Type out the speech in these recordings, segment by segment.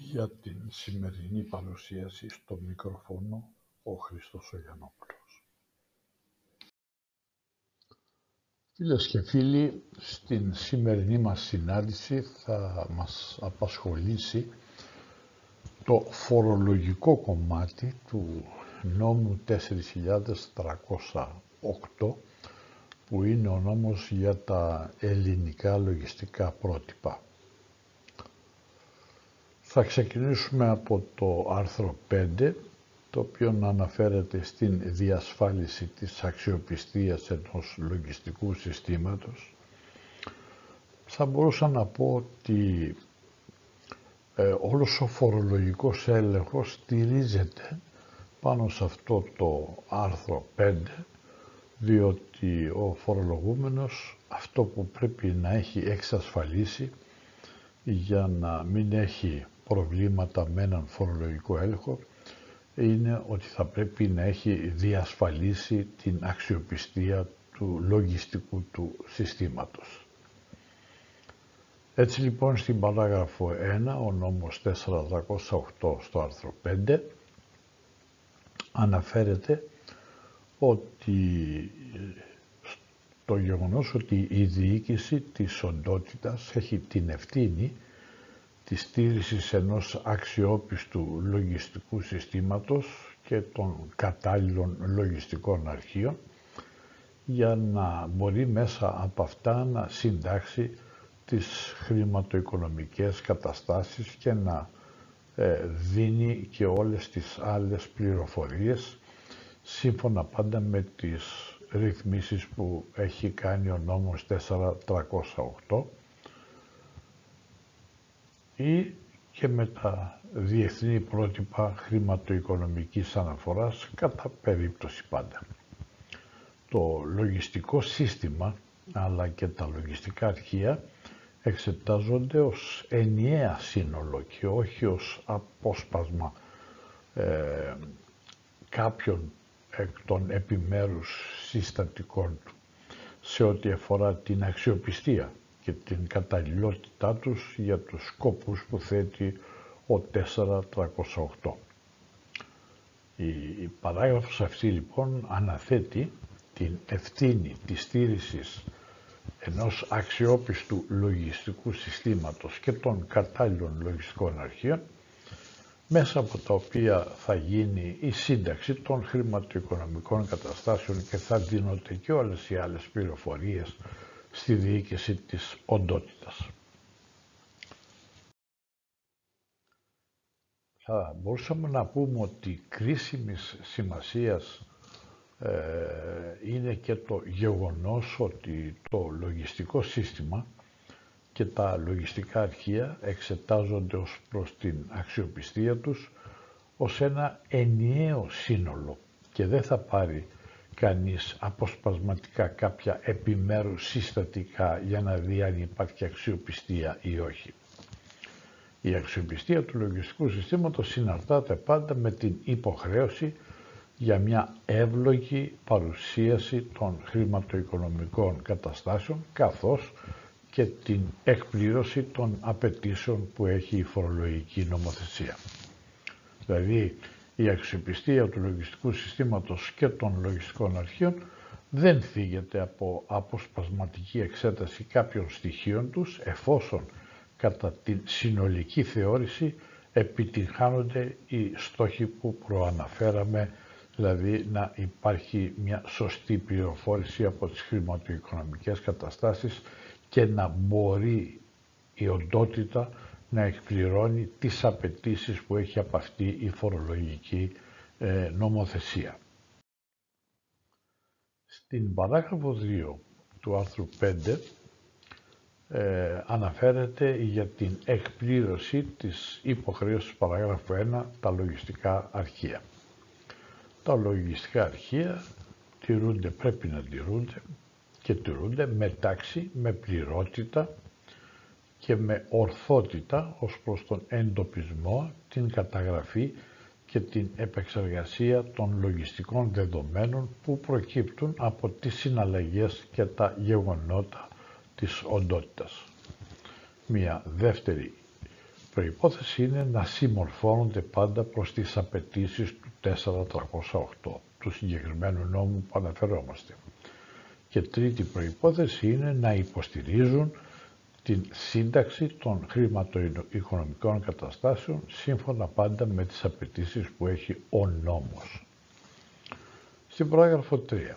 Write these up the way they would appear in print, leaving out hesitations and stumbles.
Για την σημερινή παρουσίαση στο μικρόφωνο ο Χρήστος Ογιανόπουλος. Φίλες και φίλοι, στην σημερινή μας συνάντηση θα μας απασχολήσει το φορολογικό κομμάτι του νόμου 4308 που είναι ο νόμος για τα ελληνικά λογιστικά πρότυπα. Θα ξεκινήσουμε από το άρθρο 5, το οποίο αναφέρεται στην διασφάλιση της αξιοπιστίας ενός λογιστικού συστήματος. Θα μπορούσα να πω ότι όλος ο φορολογικός έλεγχος στηρίζεται πάνω σε αυτό το άρθρο 5, διότι ο φορολογούμενος αυτό που πρέπει να έχει εξασφαλίσει για να μην έχει προβλήματα με έναν φορολογικό έλεγχο είναι ότι θα πρέπει να έχει διασφαλίσει την αξιοπιστία του λογιστικού του συστήματος. Έτσι λοιπόν στην παράγραφο 1 ο νόμος 4308 στο άρθρο 5 αναφέρεται ότι το γεγονός ότι η διοίκηση της οντότητας έχει την ευθύνη της στήρησης ενός αξιόπιστου λογιστικού συστήματος και των κατάλληλων λογιστικών αρχείων για να μπορεί μέσα από αυτά να συντάξει τις χρηματοοικονομικές καταστάσεις και να δίνει και όλες τις άλλες πληροφορίες σύμφωνα πάντα με τις ρυθμίσεις που έχει κάνει ο νόμος 4308 ή και με τα διεθνή πρότυπα χρηματοοικονομικής αναφοράς κατά περίπτωση πάντα. Το λογιστικό σύστημα αλλά και τα λογιστικά αρχεία εξετάζονται ως ενιαία σύνολο και όχι ως απόσπασμα κάποιων εκ των επιμέρους συστατικών του, σε ό,τι αφορά την αξιοπιστία και την καταλληλότητά τους για τους σκόπους που θέτει ο 4308. Η παράγραφος αυτή λοιπόν αναθέτει την ευθύνη της στήρησης ενός αξιόπιστου λογιστικού συστήματος και των κατάλληλων λογιστικών αρχείων μέσα από τα οποία θα γίνει η σύνταξη των χρηματοοικονομικών καταστάσεων και θα δίνονται και όλες οι άλλες πληροφορίες στη διοίκηση της οντότητας. Θα μπορούσαμε να πούμε ότι κρίσιμης σημασίας είναι και το γεγονός ότι το λογιστικό σύστημα και τα λογιστικά αρχεία εξετάζονται ως προς την αξιοπιστία τους ως ένα ενιαίο σύνολο και δεν θα πάρει κανείς αποσπασματικά κάποια επιμέρους συστατικά για να δει αν υπάρχει αξιοπιστία ή όχι. Η αξιοπιστία του λογιστικού συστήματος συναρτάται πάντα με την υποχρέωση για μια εύλογη παρουσίαση των χρηματοοικονομικών καταστάσεων καθώς και την εκπλήρωση των απαιτήσεων που έχει η φορολογική νομοθεσία. Δηλαδή, η αξιοπιστία του λογιστικού συστήματος και των λογιστικών αρχείων δεν φύγεται από αποσπασματική εξέταση κάποιων στοιχείων τους, εφόσον κατά την συνολική θεώρηση επιτυγχάνονται οι στόχοι που προαναφέραμε, δηλαδή να υπάρχει μια σωστή πληροφόρηση από τις χρηματοοικονομικές καταστάσεις και να μπορεί η οντότητα να εκπληρώνει τις απαιτήσεις που έχει από αυτή η φορολογική νομοθεσία. Στην παράγραφο 2 του άρθρου 5 αναφέρεται για την εκπλήρωση της υποχρέωσης παράγραφου 1 τα λογιστικά αρχεία. Τα λογιστικά αρχεία πρέπει να τηρούνται και τηρούνται με τάξη, με πληρότητα και με ορθότητα ως προς τον εντοπισμό, την καταγραφή και την επεξεργασία των λογιστικών δεδομένων που προκύπτουν από τις συναλλαγές και τα γεγονότα της οντότητας. Μία δεύτερη Προϋπόθεση είναι να συμμορφώνονται πάντα προς τις απαιτήσεις του 4308, του συγκεκριμένου νόμου που αναφερόμαστε. Και τρίτη προϋπόθεση είναι να υποστηρίζουν την σύνταξη των χρηματοοικονομικών καταστάσεων σύμφωνα πάντα με τις απαιτήσεις που έχει ο νόμος. Στην παράγραφο 3,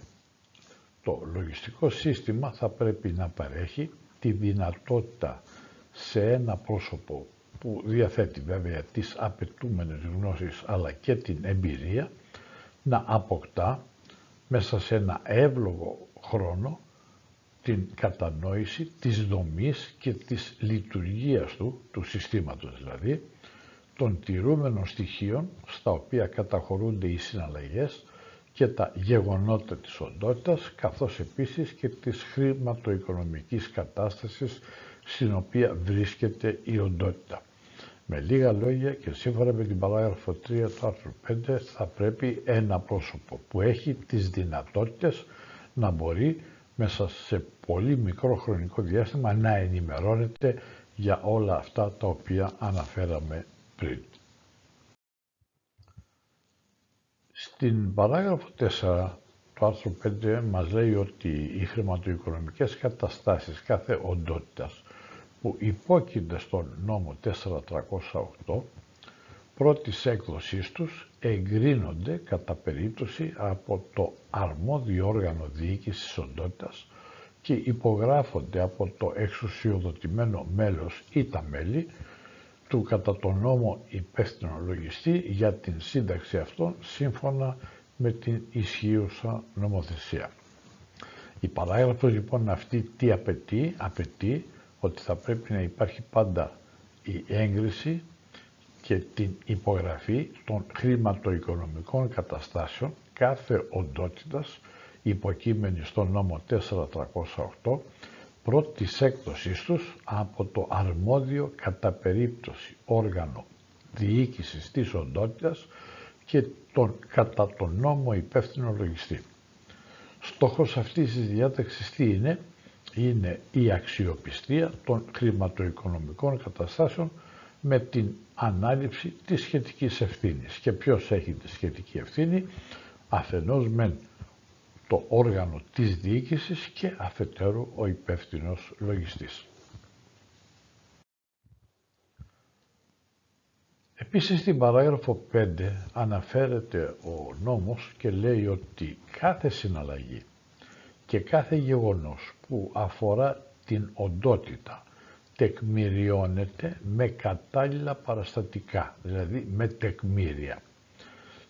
το λογιστικό σύστημα θα πρέπει να παρέχει τη δυνατότητα σε ένα πρόσωπο που διαθέτει βέβαια τις απαιτούμενες γνώσεις αλλά και την εμπειρία να αποκτά μέσα σε ένα εύλογο χρόνο την κατανόηση της δομής και της λειτουργίας του συστήματος δηλαδή, των τηρούμενων στοιχείων στα οποία καταχωρούνται οι συναλλαγές και τα γεγονότα της οντότητας, καθώς επίσης και της χρηματοοικονομικής κατάστασης στην οποία βρίσκεται η οντότητα. Με λίγα λόγια και σύμφωνα με την παράγραφο 3 του άρθρου 5 θα πρέπει ένα πρόσωπο που έχει τις δυνατότητες να μπορεί μέσα σε πολύ μικρό χρονικό διάστημα να ενημερώνεται για όλα αυτά τα οποία αναφέραμε πριν. Στην παράγραφο 4 του άρθρου 5 μας λέει ότι οι χρηματοοικονομικές καταστάσεις κάθε οντότητας που υπόκεινται στον νόμο 4308 πρώτης έκδοσής τους εγκρίνονται κατά περίπτωση από το αρμόδιο όργανο διοίκησης της οντότητας και υπογράφονται από το εξουσιοδοτημένο μέλος ή τα μέλη του κατά τον νόμο υπεύθυνο λογιστή για την σύνταξη αυτών σύμφωνα με την ισχύουσα νομοθεσία. Η παράγραφος λοιπόν αυτή τι απαιτεί? Απαιτεί ότι θα πρέπει να υπάρχει πάντα η έγκριση και την υπογραφή των χρηματοοικονομικών καταστάσεων κάθε οντότητας υποκείμενη στον νόμο 4308 πρώτης έκδοσής τους από το αρμόδιο κατά περίπτωση όργανο διοίκησης της οντότητας και τον κατά τον νόμο υπεύθυνο λογιστή. Στόχος αυτής της διάταξης τι είναι? Είναι η αξιοπιστία των χρηματοοικονομικών καταστάσεων με την ανάληψη της σχετικής ευθύνης. Και ποιος έχει τη σχετική ευθύνη? Αφενός μεν το όργανο της διοίκησης και αφετέρου ο υπεύθυνος λογιστής. Επίσης στην παράγραφο 5 αναφέρεται ο νόμος και λέει ότι κάθε συναλλαγή και κάθε γεγονός που αφορά την οντότητα τεκμηριώνεται με κατάλληλα παραστατικά, δηλαδή με τεκμήρια.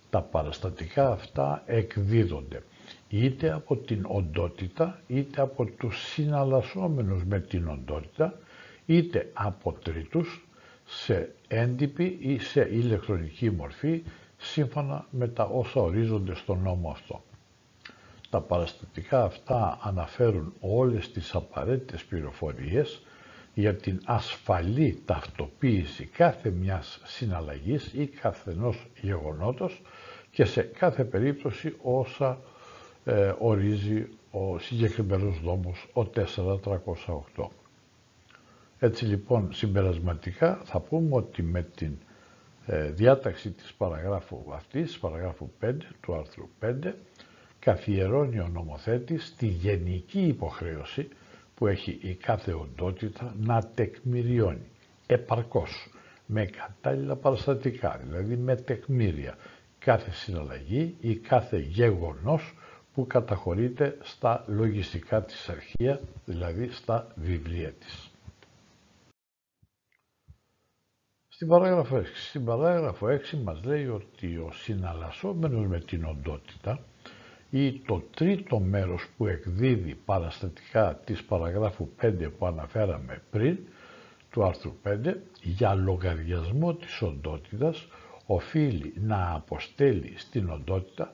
Τα παραστατικά αυτά εκδίδονται είτε από την οντότητα, είτε από τους συναλλασσόμενους με την οντότητα, είτε από τρίτους σε έντυπη ή σε ηλεκτρονική μορφή, σύμφωνα με τα όσα ορίζονται στον νόμο αυτό. Τα παραστατικά αυτά αναφέρουν όλες τις απαραίτητες πληροφορίες για την ασφαλή ταυτοποίηση κάθε μιας συναλλαγής ή καθενός γεγονότος και σε κάθε περίπτωση όσα ορίζει ο συγκεκριμένος νόμος ο 4308. Έτσι λοιπόν συμπερασματικά θα πούμε ότι με την διάταξη της παραγράφου αυτής, παραγράφου 5 του άρθρου 5, καθιερώνει ο νομοθέτης τη γενική υποχρέωση που έχει η κάθε οντότητα να τεκμηριώνει επαρκώς με κατάλληλα παραστατικά, δηλαδή με τεκμήρια, κάθε συναλλαγή ή κάθε γεγονός που καταχωρείται στα λογιστικά της αρχεία, δηλαδή στα βιβλία της. Στην παράγραφο 6 μας λέει ότι ο συναλλασσόμενος με την οντότητα ή το τρίτο μέρος που εκδίδει παραστατικά της παραγράφου 5 που αναφέραμε πριν, του άρθρου 5, για λογαριασμό της οντότητας οφείλει να αποστέλει στην οντότητα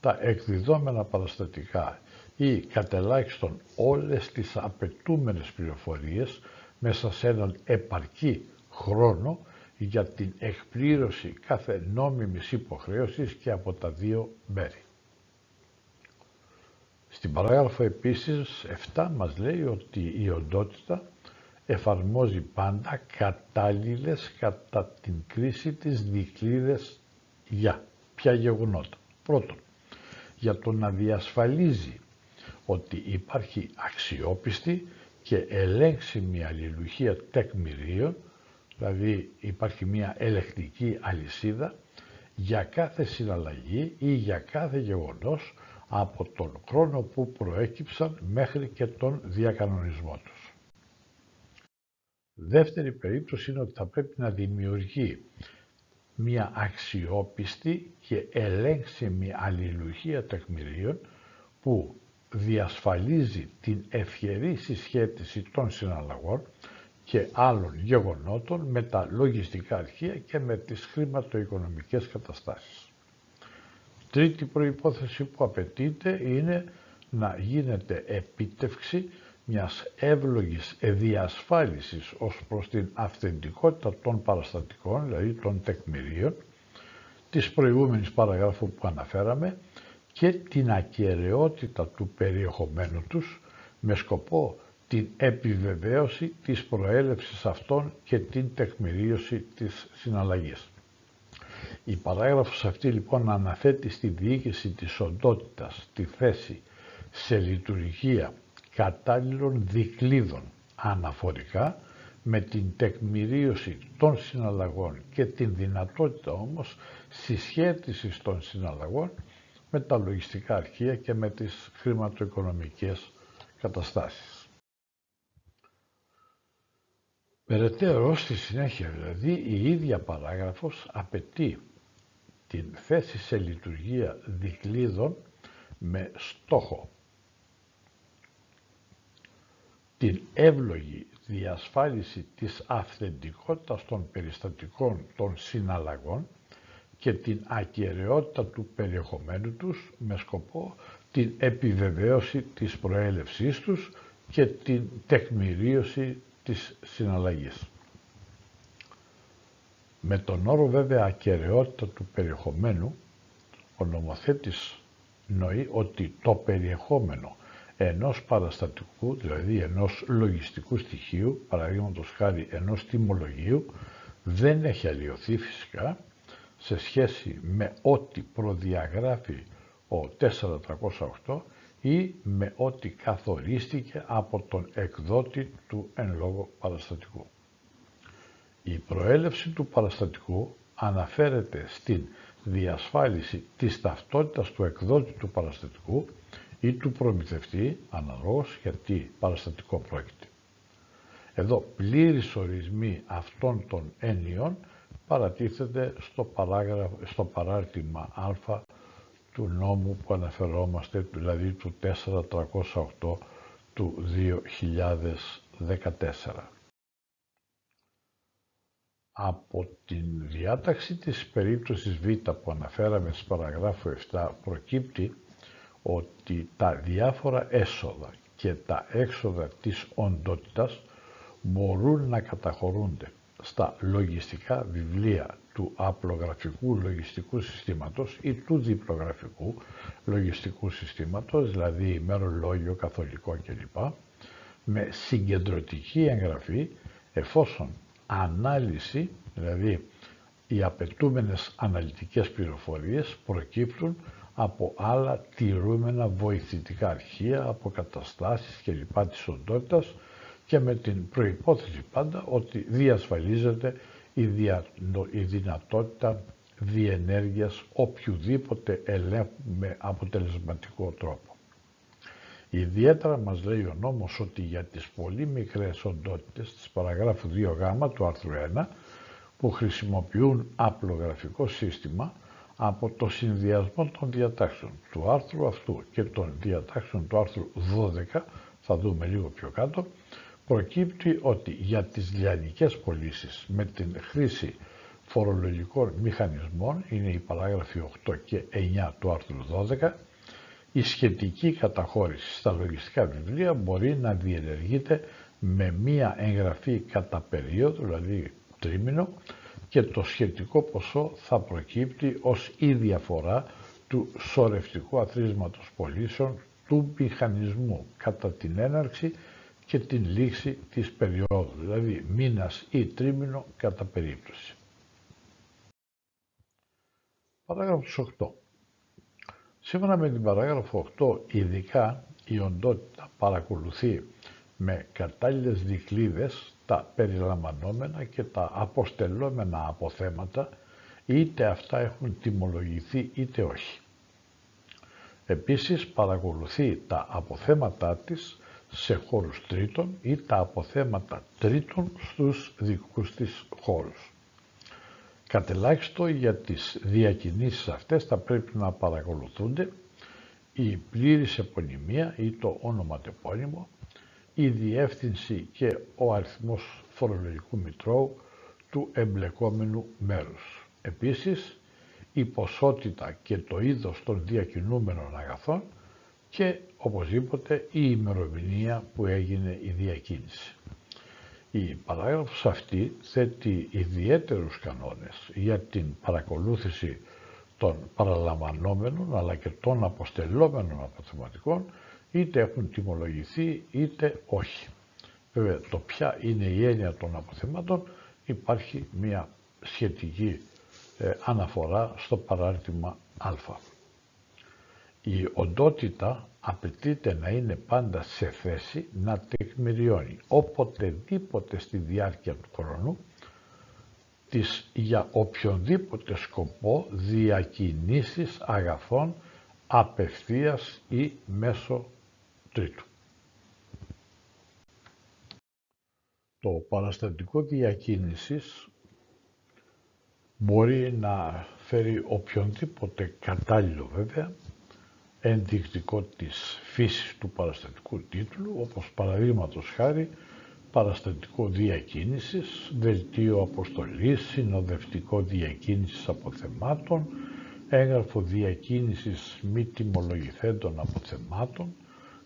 τα εκδιδόμενα παραστατικά ή κατ' ελάχιστον όλες τις απαιτούμενες πληροφορίες μέσα σε έναν επαρκή χρόνο για την εκπλήρωση κάθε νόμιμης υποχρέωσης και από τα δύο μέρη. Στην παράγραφο επίσης 7 μας λέει ότι η οντότητα εφαρμόζει πάντα κατάλληλες κατά την κρίση της δικλείδες για ποια γεγονότα. Πρώτον, για το να διασφαλίζει ότι υπάρχει αξιόπιστη και ελέγξιμη αλληλουχία τεκμηρίων, δηλαδή υπάρχει μια ελεκτική αλυσίδα για κάθε συναλλαγή ή για κάθε γεγονός από τον χρόνο που προέκυψαν μέχρι και τον διακανονισμό τους. Δεύτερη περίπτωση είναι ότι θα πρέπει να δημιουργεί μια αξιόπιστη και ελέγξιμη αλληλουχία τεκμηρίων που διασφαλίζει την ευχερή συσχέτιση των συναλλαγών και άλλων γεγονότων με τα λογιστικά αρχεία και με τις χρηματοοικονομικές καταστάσεις. Τρίτη προϋπόθεση που απαιτείται είναι να γίνεται επίτευξη μιας εύλογης διασφάλισης ως προς την αυθεντικότητα των παραστατικών, δηλαδή των τεκμηρίων, της προηγούμενης παραγράφου που αναφέραμε και την ακεραιότητα του περιεχομένου τους με σκοπό την επιβεβαίωση της προέλευσης αυτών και την τεκμηρίωση της συναλλαγής. Η παράγραφος αυτή λοιπόν αναθέτει στη διοίκηση της οντότητας τη θέση σε λειτουργία κατάλληλων δικλείδων αναφορικά με την τεκμηρίωση των συναλλαγών και την δυνατότητα όμως συσχέτισης των συναλλαγών με τα λογιστικά αρχεία και με τις χρηματοοικονομικές καταστάσεις. Περαιτέρω, στη συνέχεια δηλαδή, η ίδια παράγραφος απαιτεί την θέση σε λειτουργία δικλείδων με στόχο την εύλογη διασφάλιση της αυθεντικότητας των περιστατικών των συναλλαγών και την ακεραιότητα του περιεχομένου τους με σκοπό την επιβεβαίωση της προέλευσής τους και την τεκμηρίωση της συναλλαγής. Με τον όρο βέβαια ακεραιότητα του περιεχομένου, ο νομοθέτης νοεί ότι το περιεχόμενο ενός παραστατικού, δηλαδή ενός λογιστικού στοιχείου, παραδείγματος χάρη ενός τιμολογίου, δεν έχει αλλοιωθεί φυσικά σε σχέση με ό,τι προδιαγράφει ο 4308 ή με ό,τι καθορίστηκε από τον εκδότη του εν λόγω παραστατικού. Η προέλευση του παραστατικού αναφέρεται στην διασφάλιση της ταυτότητας του εκδότη του παραστατικού ή του προμηθευτή, αναλόγως γιατί παραστατικό πρόκειται. Εδώ πλήρης ορισμοί αυτών των έννοιων παρατίθεται στο παράρτημα Α του νόμου που αναφερόμαστε, δηλαδή του 4308 του 2014. Από την διάταξη της περίπτωσης Β που αναφέραμε στις παραγράφου 7 προκύπτει ότι τα διάφορα έσοδα και τα έξοδα της οντότητας μπορούν να καταχωρούνται στα λογιστικά βιβλία του απλογραφικού λογιστικού συστήματος ή του διπλογραφικού λογιστικού συστήματος, δηλαδή ημερολόγιο, καθολικό κλπ, με συγκεντρωτική εγγραφή εφόσον ανάλυση, δηλαδή οι απαιτούμενες αναλυτικές πληροφορίες προκύπτουν από άλλα τηρούμενα βοηθητικά αρχεία, από καταστάσεις κλπ της οντότητας και με την προϋπόθεση πάντα ότι διασφαλίζεται η δυνατότητα διενέργειας οποιουδήποτε ελέγχου με αποτελεσματικό τρόπο. Ιδιαίτερα μας λέει ο νόμος ότι για τις πολύ μικρές οντότητες της παραγράφου 2Γ του άρθρου 1 που χρησιμοποιούν απλογραφικό σύστημα, από το συνδυασμό των διατάξεων του άρθρου αυτού και των διατάξεων του άρθρου 12, θα δούμε λίγο πιο κάτω, προκύπτει ότι για τις λιανικές πωλήσεις με την χρήση φορολογικών μηχανισμών, είναι οι παράγραφοι 8 και 9 του άρθρου 12, η σχετική καταχώρηση στα λογιστικά βιβλία μπορεί να διενεργείται με μία εγγραφή κατά περίοδο, δηλαδή τρίμηνο, και το σχετικό ποσό θα προκύπτει ως η διαφορά του σωρευτικού αθροίσματος πωλήσεων του μηχανισμού κατά την έναρξη και την λήξη της περίοδου, δηλαδή μήνας ή τρίμηνο κατά περίπτωση. Παράγραφος 8. Σύμφωνα με την παράγραφο 8, ειδικά η οντότητα παρακολουθεί με κατάλληλες δικλείδες τα περιλαμβανόμενα και τα αποστελόμενα αποθέματα, είτε αυτά έχουν τιμολογηθεί είτε όχι. Επίσης παρακολουθεί τα αποθέματά της σε χώρους τρίτων ή τα αποθέματα τρίτων στους δικούς της χώρους. Κατ' ελάχιστο για τις διακινήσεις αυτές θα πρέπει να παρακολουθούνται η πλήρης επωνυμία ή το ονοματεπώνυμο, η διεύθυνση και ο αριθμός φορολογικού μητρώου του εμπλεκόμενου μέρους. Επίσης, η ποσότητα και το είδος των διακινούμενων αγαθών και οπωσδήποτε η ημερομηνία που έγινε η διακίνηση. Η παράγραφος αυτή θέτει ιδιαίτερους κανόνες για την παρακολούθηση των παραλαμβανόμενων αλλά και των αποστελόμενων αποθεματικών, είτε έχουν τιμολογηθεί είτε όχι. Βέβαια, το ποια είναι η έννοια των αποθεμάτων υπάρχει μια σχετική αναφορά στο παράρτημα Α. Η οντότητα απαιτείται να είναι πάντα σε θέση να τεκμηριώνει οποτεδήποτε στη διάρκεια του χρόνου της για οποιονδήποτε σκοπό διακινήσεις αγαθών απευθείας ή μέσω τρίτου. Το παραστατικό διακίνησης μπορεί να φέρει οποιονδήποτε κατάλληλο βέβαια ενδεικτικό της φύσης του παραστατικού τίτλου, όπως παραδείγματος χάρη παραστατικό διακίνησης, δελτίο αποστολής, συνοδευτικό διακίνησης αποθεμάτων, έγγραφο διακίνησης μη τιμολογηθέντων αποθεμάτων,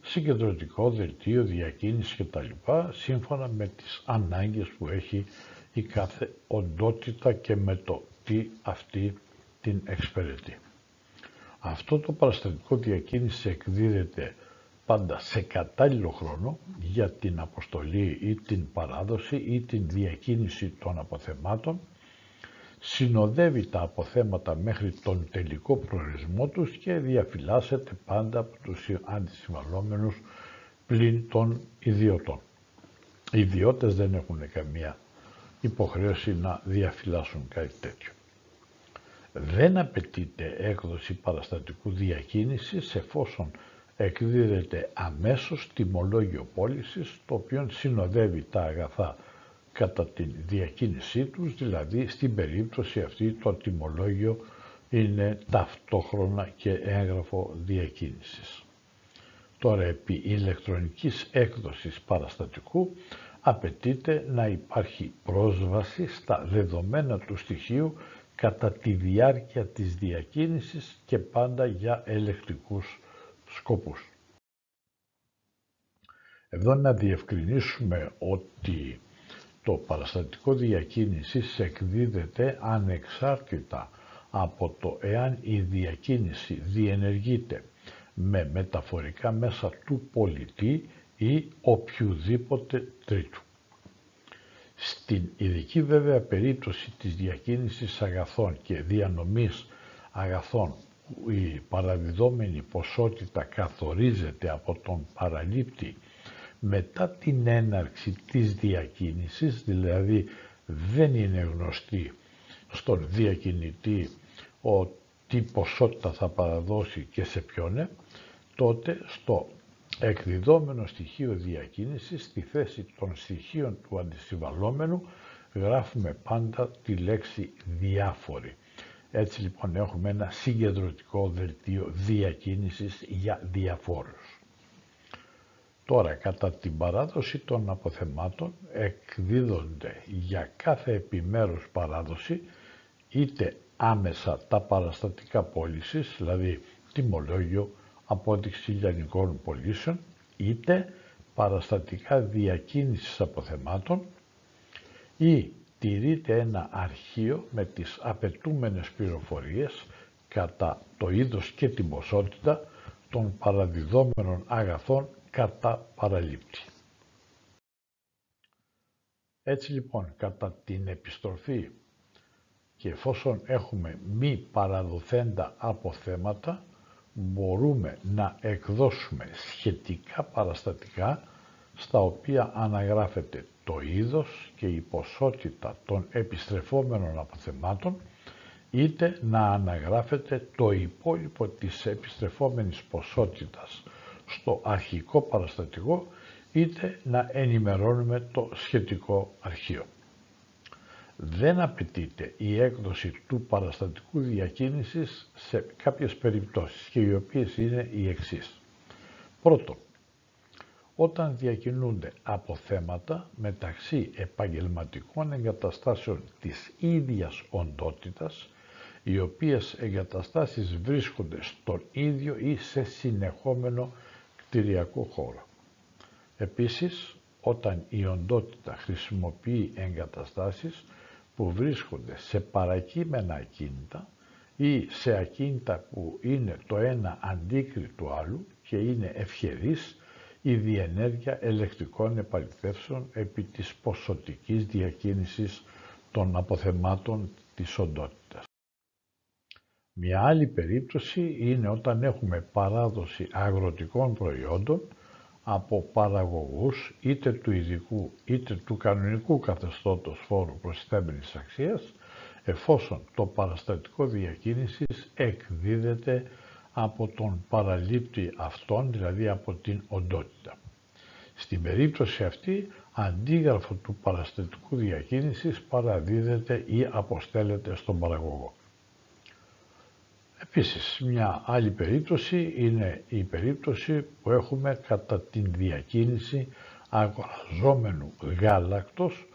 συγκεντρωτικό δελτίο διακίνησης κτλ. Σύμφωνα με τις ανάγκες που έχει η κάθε οντότητα και με το τι αυτή την εξυπηρετεί. Αυτό το παραστατικό διακίνηση εκδίδεται πάντα σε κατάλληλο χρόνο για την αποστολή ή την παράδοση ή την διακίνηση των αποθεμάτων, συνοδεύει τα αποθέματα μέχρι τον τελικό προορισμό τους και διαφυλάσσεται πάντα από τους αντισυμβαλλόμενους πλην των ιδιωτών. Οι ιδιώτες δεν έχουν καμία υποχρέωση να διαφυλάσσουν κάτι τέτοιο. Δεν απαιτείται έκδοση παραστατικού διακίνησης εφόσον εκδίδεται αμέσως τιμολόγιο πώλησης, το οποίο συνοδεύει τα αγαθά κατά τη διακίνησή τους, δηλαδή στην περίπτωση αυτή το τιμολόγιο είναι ταυτόχρονα και έγγραφο διακίνησης. Τώρα επί ηλεκτρονικής έκδοσης παραστατικού απαιτείται να υπάρχει πρόσβαση στα δεδομένα του στοιχείου κατά τη διάρκεια της διακίνησης και πάντα για ελεκτικούς σκοπούς. Εδώ να διευκρινίσουμε ότι το παραστατικό διακίνησης εκδίδεται ανεξάρτητα από το εάν η διακίνηση διενεργείται με μεταφορικά μέσα του πολιτή ή οποιουδήποτε τρίτου. Στην ειδική βέβαια περίπτωση της διακίνησης αγαθών και διανομής αγαθών που η παραδιδόμενη ποσότητα καθορίζεται από τον παραλήπτη μετά την έναρξη της διακίνησης, δηλαδή δεν είναι γνωστή στον διακινητή τι ποσότητα θα παραδώσει και σε ποιον, τότε στο εκδιδόμενο στοιχείο διακίνησης στη θέση των στοιχείων του αντισυμβαλλόμενου γράφουμε πάντα τη λέξη διάφορη. Έτσι λοιπόν έχουμε ένα συγκεντρωτικό δελτίο διακίνησης για διαφόρους. Τώρα κατά την παράδοση των αποθεμάτων εκδίδονται για κάθε επιμέρους παράδοση είτε άμεσα τα παραστατικά πώλησης, δηλαδή τιμολόγιο, απόδειξη λιανικών πωλήσεων, είτε παραστατικά διακίνησης αποθεμάτων, ή τηρείται ένα αρχείο με τις απαιτούμενες πληροφορίες κατά το είδος και την ποσότητα των παραδιδόμενων αγαθών κατά παραλήπτη. Έτσι λοιπόν, κατά την επιστροφή και εφόσον έχουμε μη παραδοθέντα αποθέματα, μπορούμε να εκδώσουμε σχετικά παραστατικά στα οποία αναγράφεται το είδος και η ποσότητα των επιστρεφόμενων αποθεμάτων, είτε να αναγράφεται το υπόλοιπο της επιστρεφόμενης ποσότητας στο αρχικό παραστατικό, είτε να ενημερώνουμε το σχετικό αρχείο. Δεν απαιτείται η έκδοση του παραστατικού διακίνησης σε κάποιες περιπτώσεις, και οι οποίες είναι οι εξής. Πρώτον, όταν διακινούνται αποθέματα μεταξύ επαγγελματικών εγκαταστάσεων της ίδιας οντότητας, οι οποίες εγκαταστάσεις βρίσκονται στον ίδιο ή σε συνεχόμενο κτηριακό χώρο. Επίσης, όταν η οντότητα χρησιμοποιεί εγκαταστάσεις που βρίσκονται σε παρακείμενα ακίνητα ή σε ακίνητα που είναι το ένα αντίκρι του άλλου και είναι ευχερής η διενέργεια ελεκτικών επαληθεύσεων επί της ποσοτικής διακίνησης των αποθεμάτων της οντότητας. Μια άλλη περίπτωση είναι όταν έχουμε παράδοση αγροτικών προϊόντων από παραγωγούς είτε του ειδικού είτε του κανονικού καθεστώτος φόρου προστιθέμενης αξίας, εφόσον το παραστατικό διακίνησης εκδίδεται από τον παραλήπτη αυτόν, δηλαδή από την οντότητα. Στην περίπτωση αυτή, αντίγραφο του παραστατικού διακίνησης παραδίδεται ή αποστέλλεται στον παραγωγό. Επίσης, μια άλλη περίπτωση είναι η περίπτωση που έχουμε κατά την διακίνηση αγοραζόμενου γάλακτος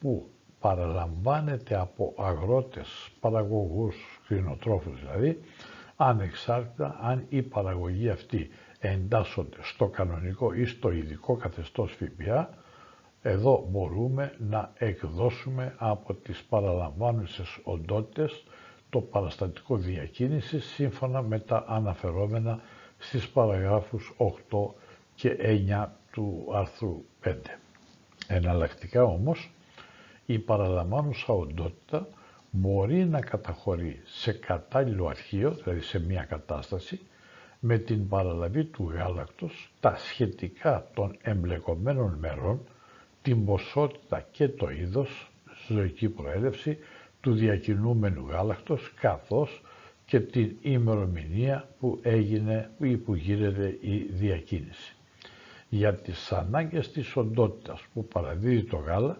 που παραλαμβάνεται από αγρότες, παραγωγούς, κτηνοτρόφους δηλαδή, ανεξάρτητα αν οι παραγωγοί αυτοί εντάσσονται στο κανονικό ή στο ειδικό καθεστώς ΦΠΑ. Εδώ μπορούμε να εκδώσουμε από τις παραλαμβάνουσες οντότητες το παραστατικό διακίνησης σύμφωνα με τα αναφερόμενα στις παραγράφους 8 και 9 του άρθρου 5. Εναλλακτικά όμως, η παραλαμβάνουσα οντότητα μπορεί να καταχωρεί σε κατάλληλο αρχείο, δηλαδή σε μια κατάσταση, με την παραλαβή του γάλακτος, τα σχετικά των εμπλεκομένων μερών, την ποσότητα και το είδος, ζωική προέλευση, του διακινούμενου γάλακτος, καθώς και την ημερομηνία που έγινε ή που γίνεται η διακίνηση. Για τις ανάγκες της οντότητας που παραδίδει το γάλα,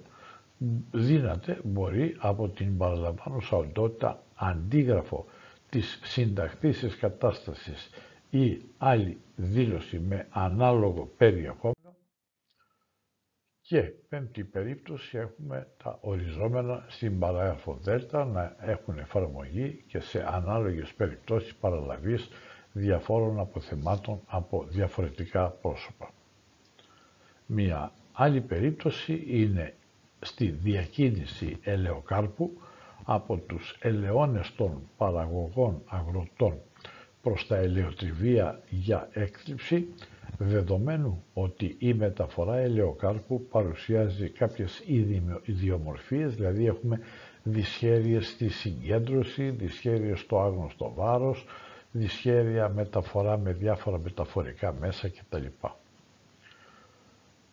δίνεται μπορεί από την παραλαμβάνουσα οντότητα αντίγραφο της συντακτήσης κατάστασης ή άλλη δήλωση με ανάλογο περιεχόμενο. Και πέμπτη περίπτωση έχουμε τα οριζόμενα στην παράγραφο Δέλτα να έχουν εφαρμογή και σε ανάλογες περιπτώσεις παραλαβής διαφόρων αποθεμάτων από διαφορετικά πρόσωπα. Μία άλλη περίπτωση είναι στη διακίνηση ελαιοκάρπου από τους ελαιώνες των παραγωγών αγροτών προς τα ελαιοτριβεία για έκθλιψη, δεδομένου ότι η μεταφορά ελαιοκάρπου παρουσιάζει κάποιες ιδιομορφίες, δηλαδή έχουμε δυσχέρειες στη συγκέντρωση, δυσχέρειες στο άγνωστο βάρος, δυσχέρεια μεταφορά με διάφορα μεταφορικά μέσα κτλ.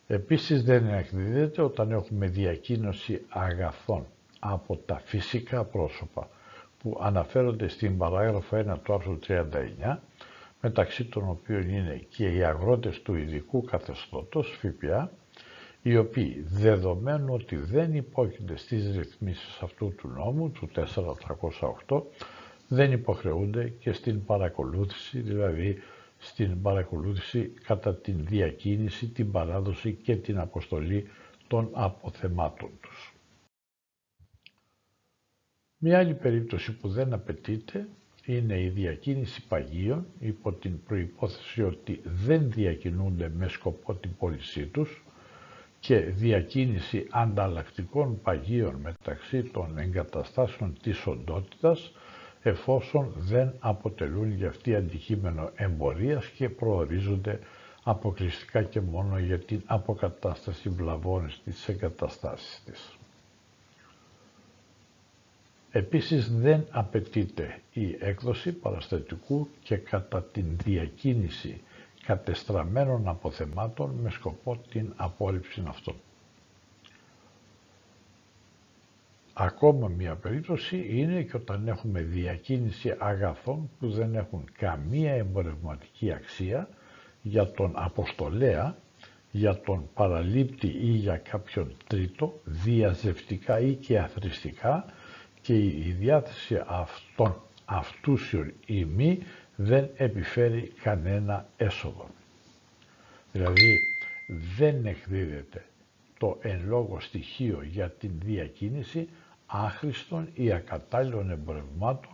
Επίσης δεν εκδίδεται όταν έχουμε διακίνηση αγαθών από τα φυσικά πρόσωπα που αναφέρονται στην παράγραφο 1 του άρθρου 39, μεταξύ των οποίων είναι και οι αγρότες του ειδικού καθεστώτος ΦΠΑ, οι οποίοι δεδομένου ότι δεν υπόκεινται στις ρυθμίσεις αυτού του νόμου, του 4308, δεν υποχρεούνται και στην παρακολούθηση, δηλαδή στην παρακολούθηση κατά την διακίνηση, την παράδοση και την αποστολή των αποθεμάτων τους. Μια άλλη περίπτωση που δεν απαιτείται είναι η διακίνηση παγίων υπό την προϋπόθεση ότι δεν διακινούνται με σκοπό την πώλησή τους και διακίνηση ανταλλακτικών παγίων μεταξύ των εγκαταστάσεων της οντότητας εφόσον δεν αποτελούν για αυτή αντικείμενο εμπορίας και προορίζονται αποκλειστικά και μόνο για την αποκατάσταση βλαβών στις εγκαταστάσεις της. Επίσης δεν απαιτείται η έκδοση παραστατικού και κατά την διακίνηση κατεστραμμένων αποθεμάτων με σκοπό την απόρριψη αυτών. Ακόμα μία περίπτωση είναι και όταν έχουμε διακίνηση αγαθών που δεν έχουν καμία εμπορευματική αξία για τον αποστολέα, για τον παραλήπτη ή για κάποιον τρίτο, διαζευτικά ή και αθρηστικά, και η διάθεση αυτών αυτούσιων ή μη δεν επιφέρει κανένα έσοδο. Δηλαδή δεν εκδίδεται το εν λόγω στοιχείο για την διακίνηση άχρηστων ή ακατάλληλων εμπορευμάτων,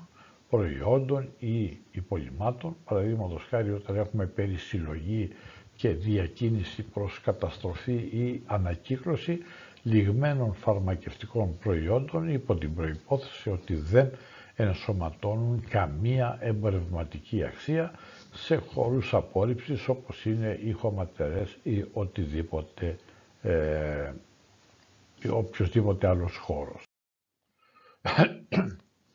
προϊόντων ή υπολειμμάτων, παραδείγματος χάρη όταν έχουμε περισυλλογή και διακίνηση προς καταστροφή ή ανακύκλωση λιγμένων φαρμακευτικών προϊόντων υπό την προϋπόθεση ότι δεν ενσωματώνουν καμία εμπορευματική αξία σε χώρους απόρριψης όπως είναι οι χωματερές ή οτιδήποτε οποιοδήποτε άλλος χώρος.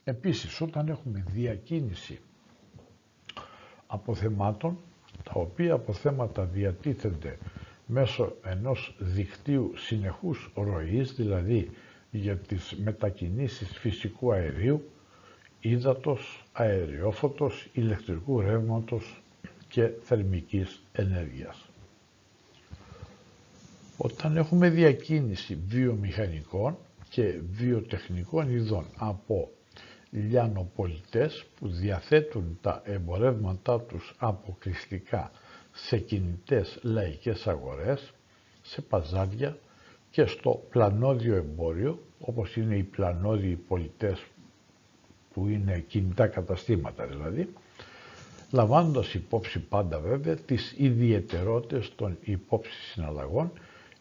Επίσης, όταν έχουμε διακίνηση αποθεμάτων, τα οποία αποθέματα διατίθενται μέσω ενός δικτύου συνεχούς ροής, δηλαδή για τις μετακινήσεις φυσικού αερίου, ύδατος, αεριόφωτος, ηλεκτρικού ρεύματος και θερμικής ενέργειας. Όταν έχουμε διακίνηση βιομηχανικών και βιοτεχνικών ειδών από λιανοπολιτές που διαθέτουν τα εμπορεύματά τους αποκλειστικά σε κινητές λαϊκές αγορές, σε παζάρια και στο πλανόδιο εμπόριο, όπως είναι οι πλανόδιοι πολιτές που είναι κινητά καταστήματα δηλαδή, λαμβάνοντας υπόψη πάντα βέβαια τις ιδιαιτερότητες των υπόψη συναλλαγών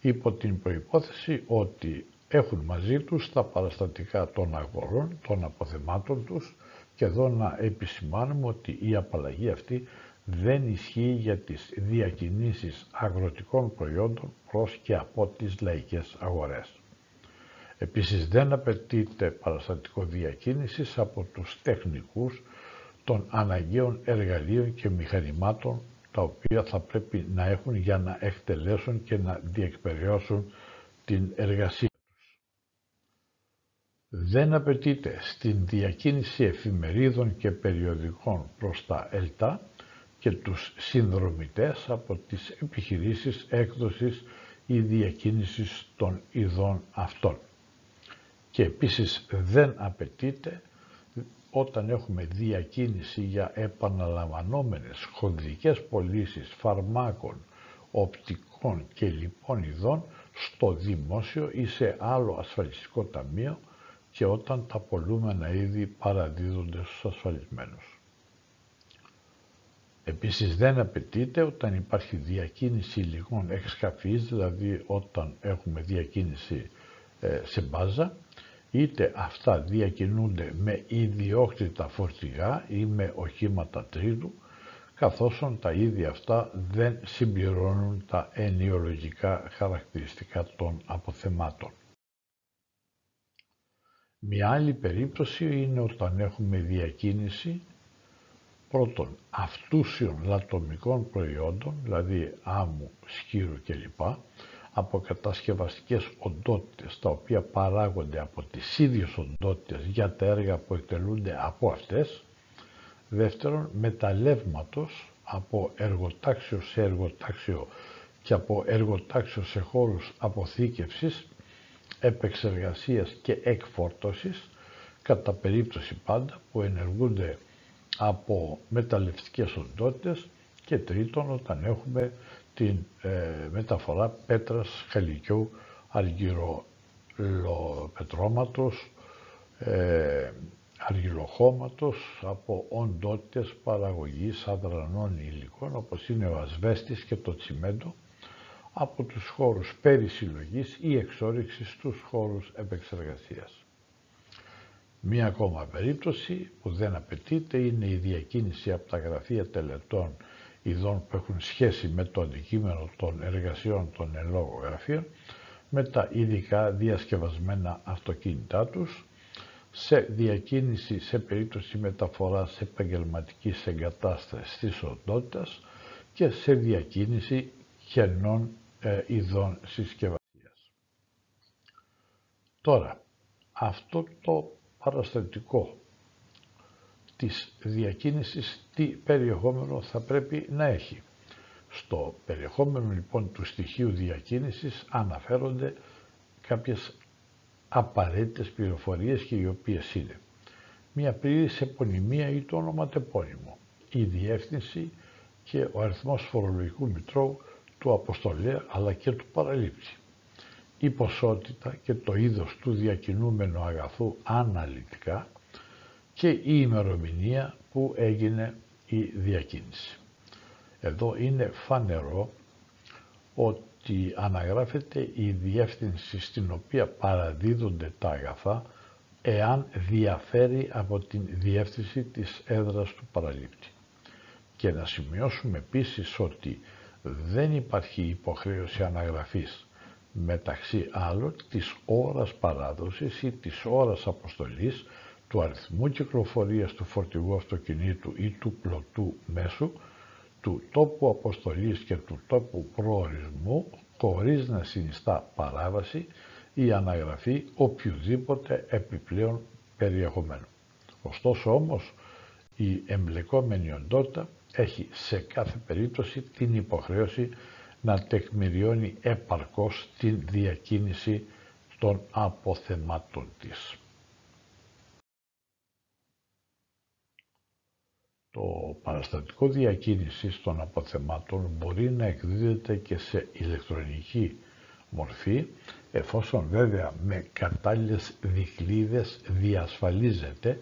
υπό την προϋπόθεση ότι έχουν μαζί τους τα παραστατικά των αγορών, των αποθεμάτων τους, και εδώ να επισημάνουμε ότι η απαλλαγή αυτή δεν ισχύει για τις διακινήσεις αγροτικών προϊόντων προς και από τις λαϊκές αγορές. Επίσης δεν απαιτείται παραστατικό διακίνησης από τους τεχνικούς των αναγκαίων εργαλείων και μηχανημάτων τα οποία θα πρέπει να έχουν για να εκτελέσουν και να διεκπεραιώσουν την εργασία. Δεν απαιτείται στην διακίνηση εφημερίδων και περιοδικών προς τα ΕΛΤΑ και τους συνδρομητές από τις επιχειρήσεις έκδοσης ή διακίνησης των ειδών αυτών. Και επίσης δεν απαιτείται όταν έχουμε διακίνηση για επαναλαμβανόμενες χονδρικές πωλήσεις φαρμάκων, οπτικών και λοιπών ειδών στο δημόσιο ή σε άλλο ασφαλιστικό ταμείο και όταν τα πολλούμενα είδη παραδίδονται στους ασφαλισμένους. Επίσης δεν απαιτείται όταν υπάρχει διακίνηση υλικών εξκαφής, δηλαδή όταν έχουμε διακίνηση σε μπάζα, είτε αυτά διακινούνται με ιδιόκτητα φορτηγά ή με οχήματα τρίτου, καθώς τα είδη αυτά δεν συμπληρώνουν τα ενοιολογικά χαρακτηριστικά των αποθεμάτων. Μια άλλη περίπτωση είναι όταν έχουμε διακίνηση πρώτον αυτούσιων λατομικών προϊόντων, δηλαδή άμμου, σκύρου κλπ, από κατασκευαστικές οντότητες τα οποία παράγονται από τις ίδιες οντότητες για τα έργα που εκτελούνται από αυτές. Δεύτερον, μεταλλεύματος από εργοτάξιο σε εργοτάξιο και από εργοτάξιο σε χώρους αποθήκευσης, επεξεργασίας και εκφόρτωσης, κατά περίπτωση πάντα που ενεργούνται από μεταλλευτικές οντότητες. Και τρίτον, όταν έχουμε την μεταφορά πέτρας, χαλικιού, αργυροπετρώματος, αργυλοχώματος από οντότητες παραγωγής αδρανών υλικών όπως είναι ο ασβέστης και το τσιμέντο από τους χώρους περισυλλογής ή εξόρυξης στους χώρους επεξεργασίας. Μία ακόμα περίπτωση που δεν απαιτείται είναι η διακίνηση από τα γραφεία τελετών ειδών που έχουν σχέση με το αντικείμενο των εργασιών των εν λόγω γραφείων, με τα ειδικά διασκευασμένα αυτοκίνητά τους, σε διακίνηση σε περίπτωση μεταφοράς επαγγελματικής εγκατάστασης της οντότητας και σε διακίνηση κενών ειδών συσκευασίας. Τώρα, αυτό το παραστατικό της διακίνησης τι περιεχόμενο θα πρέπει να έχει. Στο περιεχόμενο λοιπόν του στοιχείου διακίνησης αναφέρονται κάποιες απαραίτητες πληροφορίες και οι οποίες είναι μια πλήρης επωνυμία ή το ονοματεπώνυμο, η διεύθυνση και ο αριθμός φορολογικού μητρώου του αποστολέα αλλά και του παραλήπτη, η ποσότητα και το είδος του διακινούμενου αγαθού αναλυτικά και η ημερομηνία που έγινε η διακίνηση. Εδώ είναι φανερό ότι αναγράφεται η διεύθυνση στην οποία παραδίδονται τα αγαθά εάν διαφέρει από την διεύθυνση της έδρας του παραλήπτη. Και να σημειώσουμε επίσης ότι δεν υπάρχει υποχρέωση αναγραφής μεταξύ άλλων της ώρας παράδοσης ή της ώρας αποστολής, του αριθμού κυκλοφορίας του φορτηγού αυτοκινήτου ή του πλωτού μέσου, του τόπου αποστολής και του τόπου προορισμού, χωρίς να συνιστά παράβαση ή αναγραφή οποιοδήποτε επιπλέον περιεχομένου. Ωστόσο όμως η εμπλεκόμενη οντότητα έχει σε κάθε περίπτωση την υποχρέωση να τεκμηριώνει επαρκώς την διακίνηση των αποθεμάτων της. Το παραστατικό διακίνησης των αποθεμάτων μπορεί να εκδίδεται και σε ηλεκτρονική μορφή, εφόσον βέβαια με κατάλληλες δικλείδες διασφαλίζεται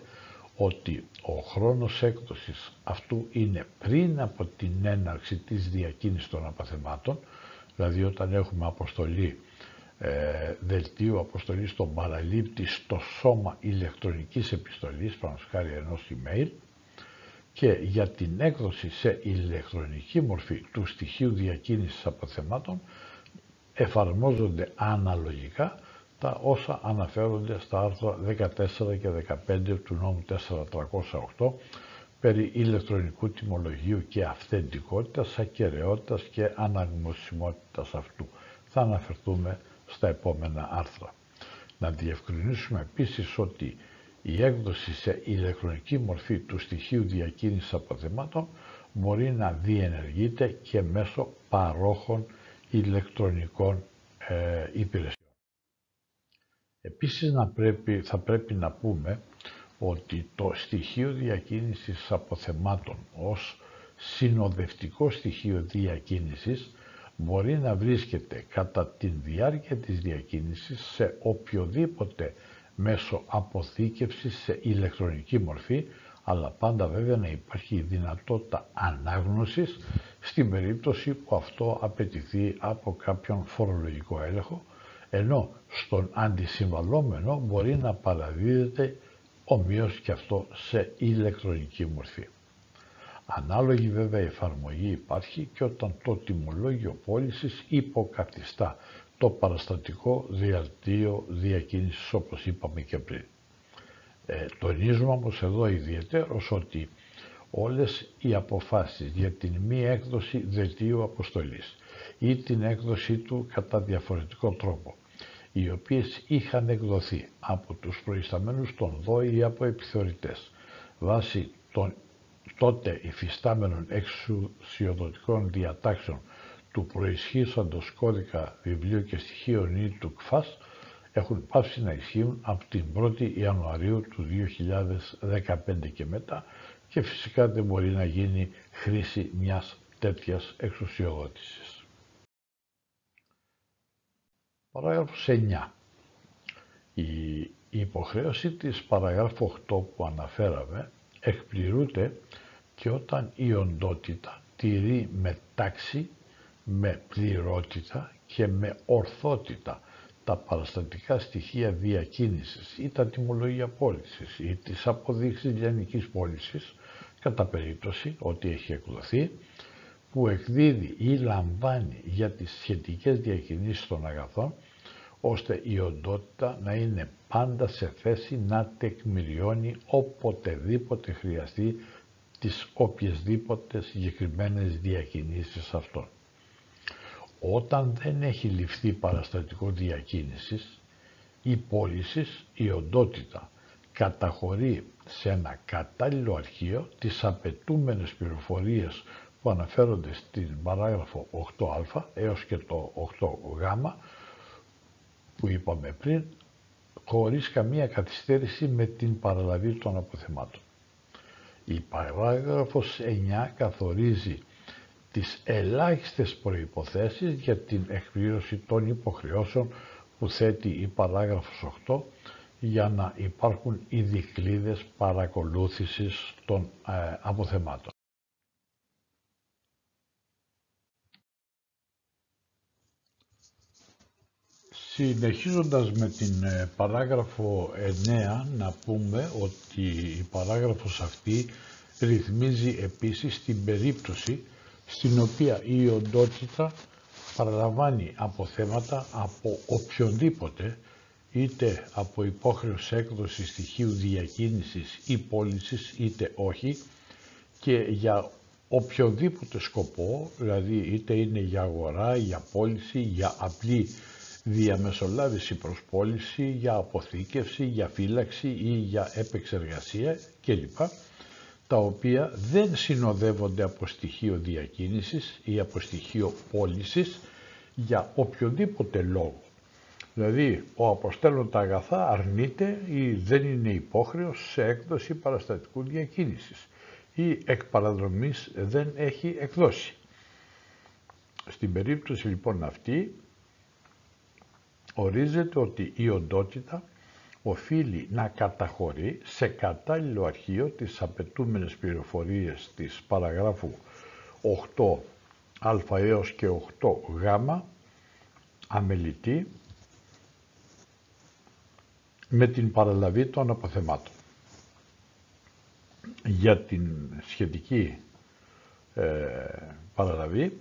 ότι ο χρόνος έκδοσης αυτού είναι πριν από την έναρξη της διακίνησης των αποθεμάτων, δηλαδή όταν έχουμε αποστολή, δελτίου αποστολής στον παραλήπτη στο σώμα ηλεκτρονικής επιστολής, παραδείγματος χάρη ενός email, και για την έκδοση σε ηλεκτρονική μορφή του στοιχείου διακίνησης αποθεμάτων εφαρμόζονται αναλογικά τα όσα αναφέρονται στα άρθρα 14 και 15 του νόμου 4308 περί ηλεκτρονικού τιμολογίου και αυθεντικότητας, ακεραιότητας και αναγνωσιμότητας αυτού. Θα αναφερθούμε στα επόμενα άρθρα. Να διευκρινίσουμε επίσης ότι η έκδοση σε ηλεκτρονική μορφή του στοιχείου διακίνησης αποθεμάτων μπορεί να διενεργείται και μέσω παρόχων ηλεκτρονικών υπηρεσιών. Επίσης θα πρέπει να πούμε ότι το στοιχείο διακίνησης αποθεμάτων ως συνοδευτικό στοιχείο διακίνησης μπορεί να βρίσκεται κατά τη διάρκεια της διακίνησης σε οποιοδήποτε μέσω αποθήκευσης σε ηλεκτρονική μορφή, αλλά πάντα βέβαια να υπάρχει η δυνατότητα ανάγνωσης στην περίπτωση που αυτό απαιτηθεί από κάποιον φορολογικό έλεγχο, ενώ στον αντισυμβαλλόμενο μπορεί να παραδίδεται ομοίως και αυτό σε ηλεκτρονική μορφή. Ανάλογη βέβαια εφαρμογή υπάρχει και όταν το τιμολόγιο πώλησης υποκαθιστά το παραστατικό διαλτίο διακίνησης, όπως είπαμε και πριν. Τονίζουμε όμως εδώ ιδιαιτέρως ότι όλες οι αποφάσεις για την μη έκδοση δελτίου αποστολής ή την έκδοση του κατά διαφορετικό τρόπο, οι οποίες είχαν εκδοθεί από τους προϊσταμένους των ΔΟΗ ή από επιθεωρητές βάσει των τότε υφιστάμενων εξουσιοδοτικών διατάξεων του προϊσχύσαντος κώδικα βιβλίου και στοιχείων ή του ΚΦΑΣ, έχουν πάψει να ισχύουν από την 1η Ιανουαρίου του 2015 και μετά, και φυσικά δεν μπορεί να γίνει χρήση μιας τέτοιας εξουσιοδότησης. Παράγραφος 9. Η υποχρέωση της παραγράφου 8 που αναφέραμε εκπληρούνται και όταν η οντότητα τηρεί με τάξη, με πληρότητα και με ορθότητα τα παραστατικά στοιχεία διακίνησης ή τα τιμολόγια πώλησης ή τις αποδείξεις λιανικής πώλησης, κατά περίπτωση ότι έχει εκδοθεί, που εκδίδει ή λαμβάνει για τις σχετικές διακινήσεις των αγαθών, ώστε η οντότητα να είναι πάντα σε θέση να τεκμηριώνει οποτεδήποτε χρειαστεί τις οποιασδήποτε συγκεκριμένες διακινήσεις αυτών. Όταν δεν έχει ληφθεί παραστατικό διακίνησης ή πώλησης, η οντότητα καταχωρεί σε ένα κατάλληλο αρχείο τις απαιτούμενες πληροφορίες που αναφέρονται στην παράγραφο 8α έως και το 8γ που είπαμε πριν, χωρίς καμία καθυστέρηση με την παραλαβή των αποθεμάτων. Η παράγραφος 9 καθορίζει τις ελάχιστες προϋποθέσεις για την εκπλήρωση των υποχρεώσεων που θέτει η παράγραφος 8 για να υπάρχουν οι δικλείδες παρακολούθησης των αποθεμάτων. Συνεχίζοντας με την παράγραφο 9, να πούμε ότι η παράγραφος αυτή ρυθμίζει επίσης την περίπτωση στην οποία η οντότητα παραλαμβάνει αποθέματα από οποιονδήποτε, είτε από υπόχρεωση έκδοση στοιχείου διακίνησης ή πώλησης είτε όχι, και για οποιονδήποτε σκοπό, δηλαδή είτε είναι για αγορά, για πώληση, για απλή διαμεσολάβηση προς πώληση, για αποθήκευση, για φύλαξη ή για επεξεργασία κλπ, τα οποία δεν συνοδεύονται από στοιχείο διακίνησης ή από στοιχείο πώλησης για οποιοδήποτε λόγο. Δηλαδή, ο αποστέλλοντα αγαθά αρνείται ή δεν είναι υπόχρεος σε έκδοση παραστατικού διακίνησης ή εκ παραδρομής δεν έχει εκδώσει. Στην περίπτωση λοιπόν αυτή, ορίζεται ότι η οντότητα οφείλει να καταχωρεί σε κατάλληλο αρχείο τις απαιτούμενες πληροφορίες της παραγράφου 8α έως και 8γ αμελητή με την παραλαβή των αποθεμάτων. Για την σχετική παραλαβή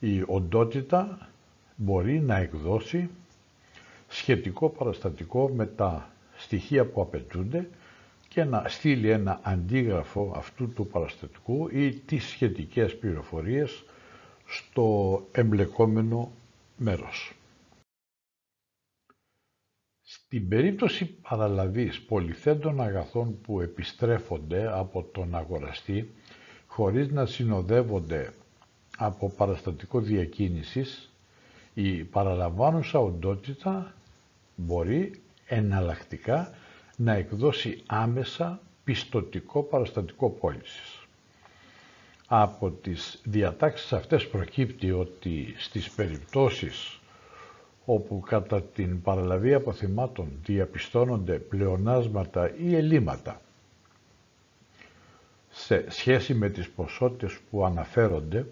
η οντότητα μπορεί να εκδώσει σχετικό παραστατικό με τα στοιχεία που απαιτούνται και να στείλει ένα αντίγραφο αυτού του παραστατικού ή τις σχετικές πληροφορίες στο εμπλεκόμενο μέρος. Στην περίπτωση παραλαβής πολυθέντων αγαθών που επιστρέφονται από τον αγοραστή χωρίς να συνοδεύονται από παραστατικό διακίνησης, η παραλαμβάνουσα οντότητα μπορεί εναλλακτικά να εκδώσει άμεσα πιστωτικό παραστατικό πώλησης. Από τις διατάξεις αυτές προκύπτει ότι στις περιπτώσεις όπου κατά την παραλαβή αποθεμάτων διαπιστώνονται πλεονάσματα ή ελλείμματα σε σχέση με τις ποσότητες που αναφέρονται,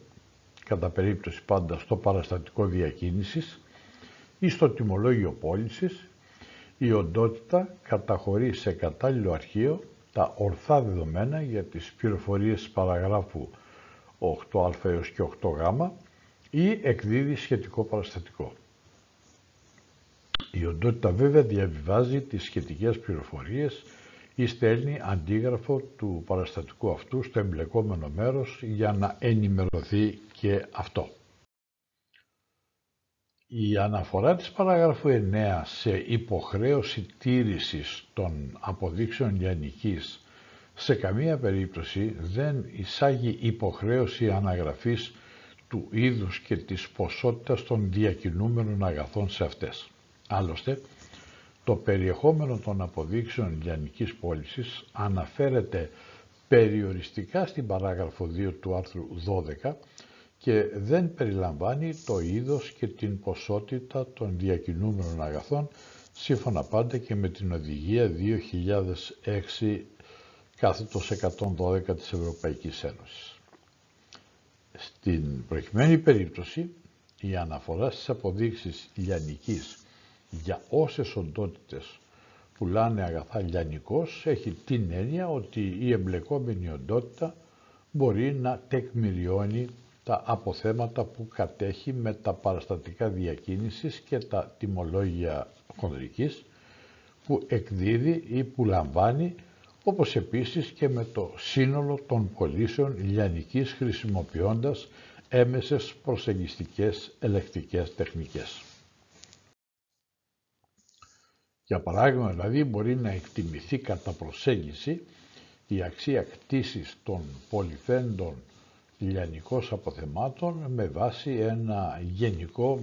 κατά περίπτωση πάντα στο παραστατικό διακίνησης ή στο τιμολόγιο πώλησης, η οντότητα καταχωρεί σε κατάλληλο αρχείο τα ορθά δεδομένα για τις πληροφορίες της παραγράφου 8α έως και 8γ ή εκδίδει σχετικό παραστατικό. Η οντότητα βέβαια διαβιβάζει τις σχετικές πληροφορίες ή στέλνει αντίγραφο του παραστατικού αυτού στο εμπλεκόμενο μέρος για να ενημερωθεί και αυτό. Η αναφορά της παράγραφου 9 σε υποχρέωση τήρησης των αποδείξεων λιανικής σε καμία περίπτωση δεν εισάγει υποχρέωση αναγραφής του είδους και της ποσότητας των διακινούμενων αγαθών σε αυτές. Άλλωστε, το περιεχόμενο των αποδείξεων λιανικής πώλησης αναφέρεται περιοριστικά στην παράγραφο 2 του άρθρου 12 και δεν περιλαμβάνει το είδος και την ποσότητα των διακινούμενων αγαθών, σύμφωνα πάντα και με την Οδηγία 2006-112 της Ευρωπαϊκής Ένωσης. Στην προκειμένη περίπτωση, η αναφορά στις αποδείξεις λιανικής για όσες οντότητες πουλάνε αγαθά λιανικός έχει την έννοια ότι η εμπλεκόμενη οντότητα μπορεί να τεκμηριώνει τα αποθέματα που κατέχει με τα παραστατικά διακίνησης και τα τιμολόγια χονδρικής που εκδίδει ή που λαμβάνει, όπως επίσης και με το σύνολο των πωλήσεων λιανικής χρησιμοποιώντας έμεσες προσεγγιστικές ελεκτικές τεχνικές. Για παράδειγμα, δηλαδή, μπορεί να εκτιμηθεί κατά προσέγγιση η αξία κτήσης των πολυφέντων λιανικών αποθεμάτων με βάση ένα γενικό